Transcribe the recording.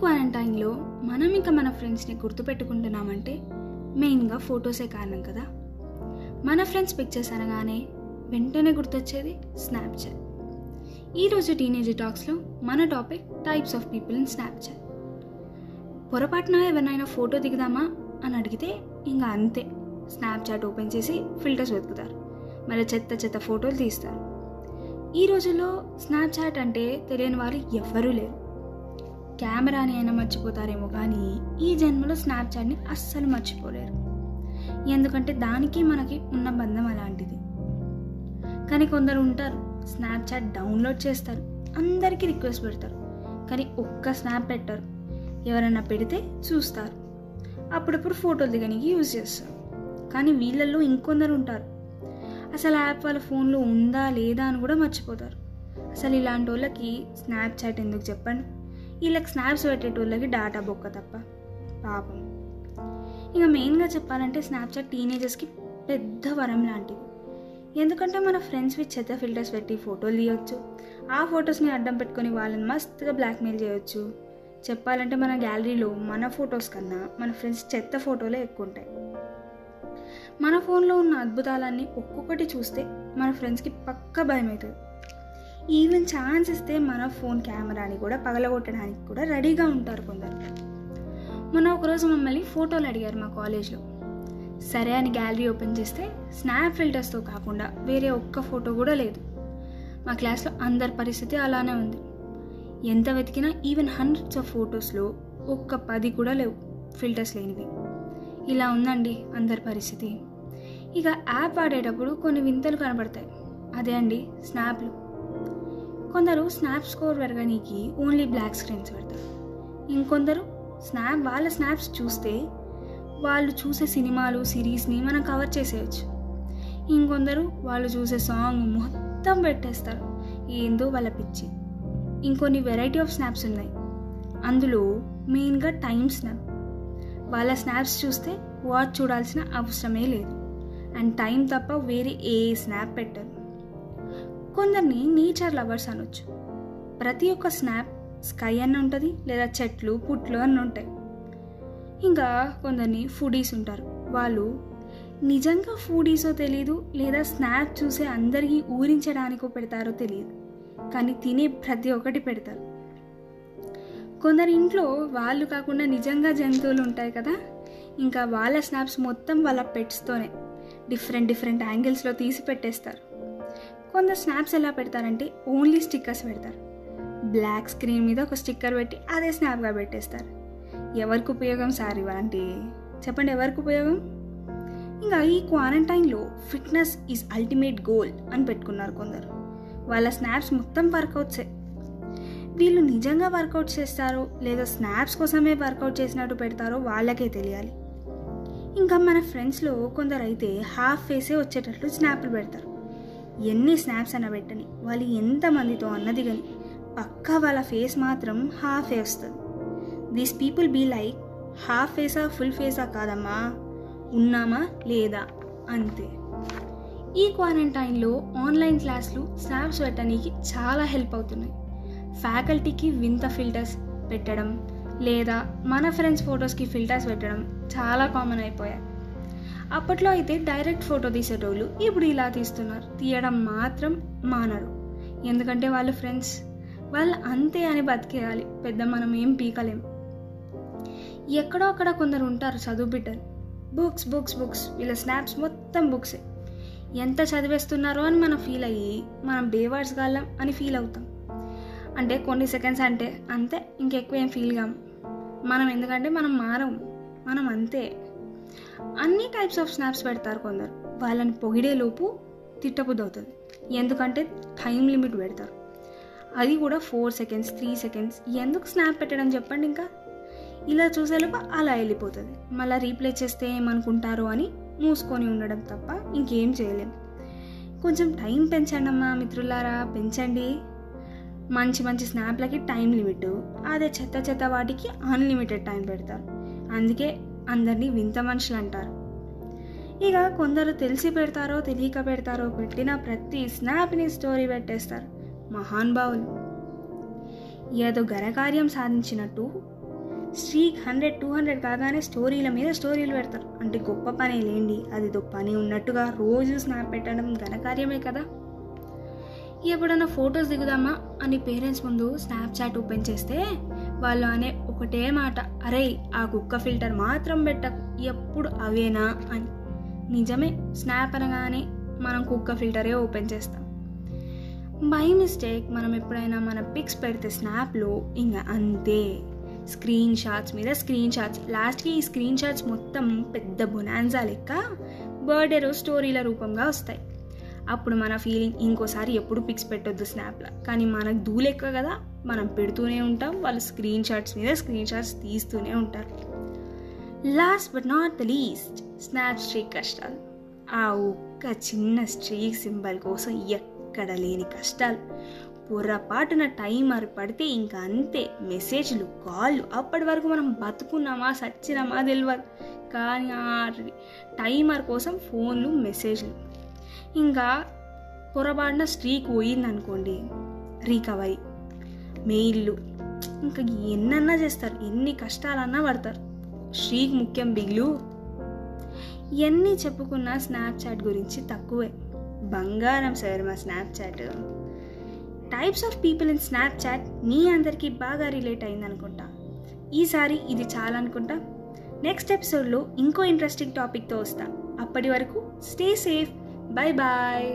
క్వారంటైన్లో మనం ఇంకా మన ఫ్రెండ్స్ని గుర్తుపెట్టుకుంటున్నామంటే మెయిన్గా ఫొటోసే కారణం కదా. మన ఫ్రెండ్స్ పిక్చర్స్ అనగానే వెంటనే గుర్తొచ్చేది స్నాప్చాట్. ఈరోజు టీనేజ్ టాక్స్లో మన topic types of people in Snapchat. పొరపాటున ఎవరినైనా ఫోటో దిగుదామా అని అడిగితే ఇంకా అంతే, స్నాప్చాట్ ఓపెన్ చేసి ఫిల్టర్స్ వెతుకుతారు, మళ్ళీ చెత్త చెత్త ఫోటోలు తీస్తారు. ఈ రోజుల్లో స్నాప్చాట్ అంటే తెలియని వాళ్ళు ఎవ్వరూ లేరు. కెమెరాని అయినా మర్చిపోతారేమో కానీ ఈ జన్మలో స్నాప్చాట్ని అస్సలు మర్చిపోలేరు, ఎందుకంటే దానికి మనకి ఉన్న బంధం అలాంటిది. కానీ కొందరు ఉంటారు, స్నాప్చాట్ డౌన్లోడ్ చేస్తారు, అందరికీ రిక్వెస్ట్ పెడతారు, కానీ ఒక్క స్నాప్ పెట్టరు. ఎవరైనా పెడితే చూస్తారు, అప్పుడప్పుడు ఫోటోలు దిగడానికి యూజ్ చేస్తారు. కానీ వీళ్ళల్లో ఇంకొందరు ఉంటారు, అసలు యాప్ వాళ్ళ ఫోన్లో ఉందా లేదా అని కూడా మర్చిపోతారు. అసలు ఇలాంటి వాళ్ళకి స్నాప్చాట్ ఎందుకు చెప్పండి? వీళ్ళకి స్నాప్స్ పెట్టేటోళ్ళకి డాటా బొక్క తప్ప పాపం. ఇంకా మెయిన్గా చెప్పాలంటే స్నాప్చాట్ టీనేజర్స్కి పెద్ద వరం లాంటిది, ఎందుకంటే మన ఫ్రెండ్స్ విత్ చెత్త ఫిల్టర్స్ పెట్టి ఫోటోలు తీయొచ్చు, ఆ ఫొటోస్ని అడ్డం పెట్టుకొని వాళ్ళని మస్తుగా బ్లాక్మెయిల్ చేయొచ్చు. చెప్పాలంటే మన గ్యాలరీలో మన ఫొటోస్ కన్నా మన ఫ్రెండ్స్ చెత్త ఫోటోలే ఎక్కువ ఉంటాయి. మన ఫోన్లో ఉన్న అద్భుతాలన్నీ ఒక్కొక్కటి చూస్తే మన ఫ్రెండ్స్కి పక్కా భయం అవుతుంది. ఈవెన్ ఛాన్స్ ఇస్తే మన ఫోన్ కెమెరాని కూడా పగలగొట్టడానికి కూడా రెడీగా ఉంటారు కొందరు. మొన్న ఒకరోజు మమ్మల్ని ఫోటోలు అడిగారు మా కాలేజ్లో. సరే అని గ్యాలరీ ఓపెన్ చేస్తే స్నాప్ ఫిల్టర్స్తో కాకుండా వేరే ఒక్క ఫోటో కూడా లేదు. మా క్లాస్లో అందరి పరిస్థితి అలానే ఉంది. ఎంత వెతికినా ఈవెన్ హండ్రెడ్స్ ఆఫ్ ఫొటోస్లో ఒక్క 10 కూడా లేవు ఫిల్టర్స్ లేనివి. ఇలా ఉందండి అందరి పరిస్థితి. ఇక యాప్ వాడేటప్పుడు కొన్ని వింతలు కనబడతాయి, అదే అండి స్నాప్లు. కొందరు స్నాప్ స్కోర్ పెరగడానికి ఓన్లీ బ్లాక్ స్క్రీన్స్ పెడతారు, ఇంకొందరు స్నాప్ వాళ్ళ స్నాప్స్ చూస్తే వాళ్ళు చూసే సినిమాలు సిరీస్ని మనం కవర్ చేసేయచ్చు, ఇంకొందరు వాళ్ళు చూసే సాంగ్ మొత్తం పెట్టేస్తారు, ఏందో వాళ్ళ పిచ్చి. ఇంకొన్ని వెరైటీ ఆఫ్ స్నాప్స్ ఉన్నాయి, అందులో మెయిన్గా టైమ్ స్నాప్. వాళ్ళ స్నాప్స్ చూస్తే వాచ్ చూడాల్సిన అవసరమే లేదు, అండ్ టైం తప్ప వేరే ఏ స్నాప్ పెట్టరు. కొందరిని నేచర్ లవర్స్ అనొచ్చు. ప్రతి ఒక్క స్నాప్ స్కై అని ఉంటుంది, లేదా చెట్లు పుట్లు అని ఉంటాయి. ఇంకా కొందరిని ఫుడీస్ ఉంటారు. వాళ్ళు నిజంగా ఫుడీసో తెలీదు, లేదా స్నాప్ చూసే అందరికీ ఊరించడానికో పెడతారో తెలియదు, కానీ తినే ప్రతి ఒక్కటి పెడతారు. కొందరి ఇంట్లో వాళ్ళు కాకుండా నిజంగా జంతువులు ఉంటాయి కదా, ఇంకా వాళ్ళ స్నాప్స్ మొత్తం వాళ్ళ పెట్స్తోనే డిఫరెంట్ డిఫరెంట్ యాంగిల్స్లో తీసి పెట్టేస్తారు. కొందరు స్నాప్స్ ఎలా పెడతారంటే ఓన్లీ స్టిక్కర్స్ పెడతారు, బ్లాక్ స్క్రీన్ మీద ఒక స్టిక్కర్ పెట్టి అదే స్నాప్గా పెట్టేస్తారు. ఎవరికి ఉపయోగం సార్ ఇవంటి? చెప్పండి, ఎవరికి ఉపయోగం? ఇంకా ఈ క్వారంటైన్లో ఫిట్నెస్ ఈజ్ అల్టిమేట్ గోల్ అని పెట్టుకున్నారు కొందరు. వాళ్ళ స్నాప్స్ మొత్తం వర్కౌట్సే. వీళ్ళు నిజంగా వర్కౌట్ చేస్తారో లేదా స్నాప్స్ కోసమే వర్కౌట్ చేసినట్టు పెడతారో వాళ్ళకే తెలియాలి. ఇంకా మన ఫ్రెండ్స్లో కొందరైతే హాఫ్ ఫేసే వచ్చేటట్లు స్నాప్లు పెడతారు. ఎన్ని స్నాప్స్ అన్న పెట్టని, వాళ్ళు ఎంతమందితో అన్నది కానీ పక్కా వాళ్ళ ఫేస్ మాత్రం హాఫే వస్తుంది. These people be like, half ఫేసా ఫుల్ ఫేసా కాదమ్మా, ఉన్నామా లేదా అంతే. ఈ క్వారంటైన్లో ఆన్లైన్ క్లాసులు స్నాప్స్ పెట్టడానికి చాలా హెల్ప్ అవుతున్నాయి. ఫ్యాకల్టీకి వింత ఫిల్టర్స్ పెట్టడం, లేదా మన ఫ్రెండ్స్ ఫొటోస్కి ఫిల్టర్స్ పెట్టడం చాలా కామన్ అయిపోయాయి. అప్పట్లో అయితే డైరెక్ట్ ఫోటో తీసేటోళ్ళు ఇప్పుడు ఇలా తీస్తున్నారు, తీయడం మాత్రం మానరు, ఎందుకంటే వాళ్ళు ఫ్రెండ్స్, వాళ్ళు అంతే అని బతికేయాలి, పెద్ద మనం ఏం పీకలేం. ఎక్కడో అక్కడ కొందరు ఉంటారు చదువు బిడ్డలు, బుక్స్ బుక్స్ బుక్స్, వీళ్ళ స్నాప్స్ మొత్తం బుక్సే. ఎంత చదివేస్తున్నారో అని మనం ఫీల్ అయ్యి మనం బేవర్స్ గాళ్ళం అని ఫీల్ అవుతాం. అంటే కొన్ని సెకండ్స్ అంటే అంతే, ఇంకెక్కువ ఏం ఫీల్ కాము మనం, ఎందుకంటే మనం మారం, మనం అంతే. అన్ని టైప్స్ ఆఫ్ స్నాప్స్ పెడతారు కొందరు. వాళ్ళని పొగిడేలోపు తిట్టబుద్ధి అవుతుంది, ఎందుకంటే టైం లిమిట్ పెడతారు, అది కూడా 4 seconds, 3 seconds. ఎందుకు స్నాప్ పెట్టడం చెప్పండి? ఇంకా ఇలా చూసేలోపు అలా వెళ్ళిపోతుంది. మళ్ళీ రీప్లే చేస్తే ఏమనుకుంటారో అని మూసుకొని ఉండడం తప్ప ఇంకేం చేయలేము. కొంచెం టైం పెంచండి అమ్మా మిత్రులారా, పెంచండి. మంచి మంచి స్నాప్లకి టైం లిమిట్, అదే చెత్త చెత్త వాటికి అన్లిమిటెడ్ టైం పెడతారు. అందుకే అందరినీ వింత మనుషులు అంటారు. ఇక కొందరు తెలిసి పెడతారో తెలియక పెడతారో పెట్టిన ప్రతి స్నాప్ని స్టోరీ పెట్టేస్తారు మహానుభావులు. ఏదో ఘనకార్యం సాధించినట్టు స్ట్రీక్ 100-200 కాగానే స్టోరీల మీద స్టోరీలు పెడతారు. అంటే గొప్ప పని లేండి, అది గొప్ప పని ఉన్నట్టుగా రోజు స్నాప్ పెట్టడం ఘనకార్యమే కదా. ఎప్పుడన్నా ఫొటోస్ దిగుదామా అని పేరెంట్స్ ముందు స్నాప్చాట్ ఓపెన్ చేస్తే వాళ్ళు అనే ఒకటే మాట, అరే ఆ కుక్క ఫిల్టర్ మాత్రం పెట్టకు, ఎప్పుడు అవేనా అని. నిజమే, స్నాప్ అనగానే మనం కుక్క ఫిల్టరే ఓపెన్ చేస్తాం. బై మిస్టేక్ మనం ఎప్పుడైనా మన పిక్స్ పెడితే స్నాప్లో ఇంకా అంతే, స్క్రీన్ షాట్స్ మీద స్క్రీన్ షాట్స్, లాస్ట్కి ఈ స్క్రీన్ షాట్స్ మొత్తం పెద్ద బొనాన్సా లెక్క బర్త్డే రోజు స్టోరీల రూపంగా వస్తాయి. అప్పుడు మన ఫీలింగ్ ఇంకోసారి ఎప్పుడు పిక్స్ పెట్టొద్దు స్నాప్లో, కానీ మనకు దూలెక్క కదా, మనం పెడుతూనే ఉంటాం, వాళ్ళు స్క్రీన్ షాట్స్ మీద స్క్రీన్ షాట్స్ తీస్తూనే ఉంటారు. Last but not the least, snap streak కష్టాలు. ఆ ఒక్క చిన్న స్ట్రీక్ సింబల్ కోసం ఎక్కడ లేని కష్టాలు. పొరపాటున టైమర్ పడితే ఇంకా అంతే, మెసేజ్లు, కాళ్ళు. అప్పటి వరకు మనం బతుకున్నామా సచ్చినామా తెలియదు, కానీ ఆ టైమర్ కోసం ఫోన్లు, మెసేజ్లు. ఇంకా పొరపాటున స్ట్రీక్ పోయిందనుకోండి, రీకవరీ, మెయిల్లు, ఇంకా ఎన్నన్నా చేస్తారు, ఎన్ని కష్టాలన్నా పడతారు. స్ట్రీక్ ముఖ్యం బిగ్లు. ఇవన్నీ చెప్పుకున్న స్నాప్చాట్ గురించి తక్కువే. బంగారం సార్ మా Snapchat. Types of people in Snapchat మీ అందరికీ బాగా రిలేట్ అయింది అనుకుంటా. ఈసారి ఇది చాలా అనుకుంటా. నెక్స్ట్ ఎపిసోడ్లో ఇంకో ఇంట్రెస్టింగ్ టాపిక్తో వస్తా. అప్పటి వరకు స్టే సేఫ్, బాయ్ బాయ్.